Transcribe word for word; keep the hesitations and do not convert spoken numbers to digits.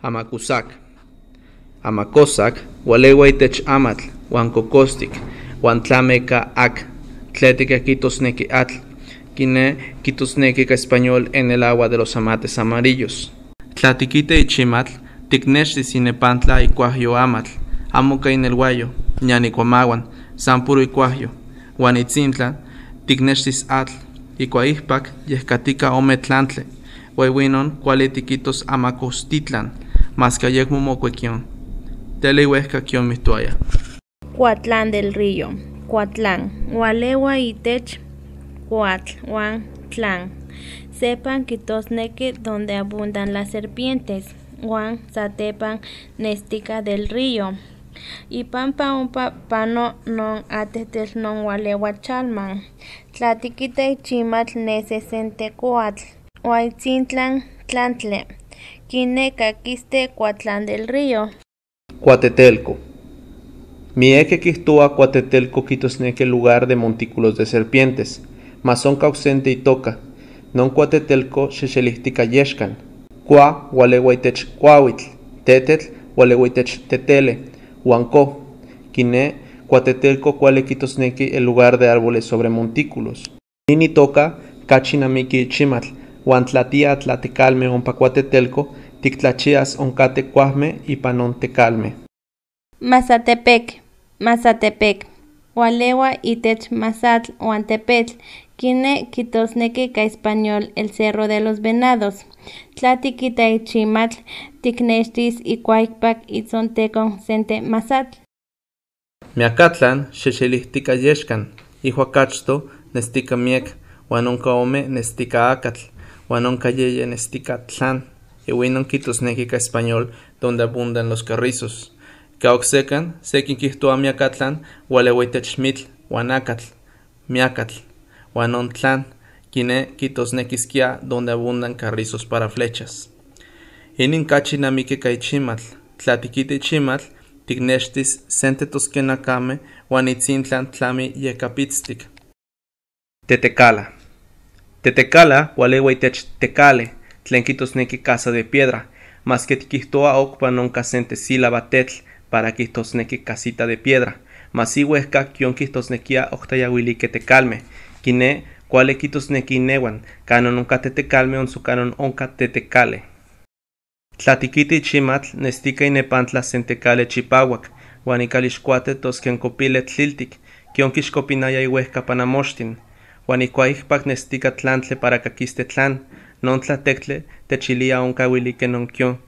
Amacusac, amacosac, hualeua itech amatl, huancocostic, huantlameca ac, tletica quitosneque atl, quine quitosnequeca español en el agua de los amates amarillos. Tlatiquite ichimatl, ticnextis inepantla y cuajio amatl, amoca inelguayo, ñanicuamaguan, sampuro y cuajio, huanitzintla, ticnextis atl, y cuaijpac, yescatica ometlantle, huehuinon, cualetiquitos amacostitlan, mascayecmo mocuequion, telehuesca quion mistuaya. Cuatlán del Río, Cuatlán, hualeua itech, cuatl, huan, tlán. Sepan quitosneque donde abundan las serpientes, huan, satepan, nestica del río. Y pampa umpa pano non atetes non hualeua chalman, tlatiquita y chimatl nesesente cuatl, huaitzintlan, tlantle. Quineca quiste Cuatlán del Río. Cuatetelco. Mieque quistua Cuatetelco quitosneque lugar de montículos de serpientes, masón caucente y toca, non Cuatetelco xexelística yexcan, cua hualehuaitech cuauitl, tetetl hualehuaitech tetele, huanco, quiné Cuatetelco cuale quitosneque el lugar de árboles sobre montículos. Nini toca cachinamiki chimatl, huantlatia tlacalme onpacuatetelco, tictlachias oncate cuajme y panontecalme. Mazatepec, Mazatepec, hualeua itech mazatl huantepetl, quine quitosneque ca español el cerro de los venados, tlatiquita y chimatl, ticnextis y cuaicpac y zontecon sente mazatl. Miacatlan, xexelihtica yexcan, y huacachto, nestica miec, huanonca ome, nestica acatl. Huanonca yeye nestica tlán, y huinon quitosnequica español donde abundan los carrizos. Caoxecan, sequin quistua miacatlán, hualehuitechmitl, huanacatl, miacatl, huanon tlán, quine quitosnequisquia donde abundan carrizos para flechas. Inin cachinamique caichimatl, tlatiquite chimatl, tignextis sentetosquenacame, huanitzintlan tlami yecapitztic. Tetecala. Tetecala, hualehuaitech tecale, tlenquitosneque casa de piedra, mas que tiquistoa ocpa non casente sílaba tetl, para quitosneque casita de piedra, mas ihuesca quion quitosnequia octayahuilique tecalme, quine cuale quitosneque ineguan, canon onca tetecalme onsu canon onca tetecale. Tlatiquiti chimatl, nestica inepantla sentecale chipahuac, huanicalixcuate tosquencopile tliltic, quion quixcopinaya ihuesca panamochtin. Huanicuaijpac nestica tlantle para caquiste tlán, non tlatectle, techilia oncahuilique non quion.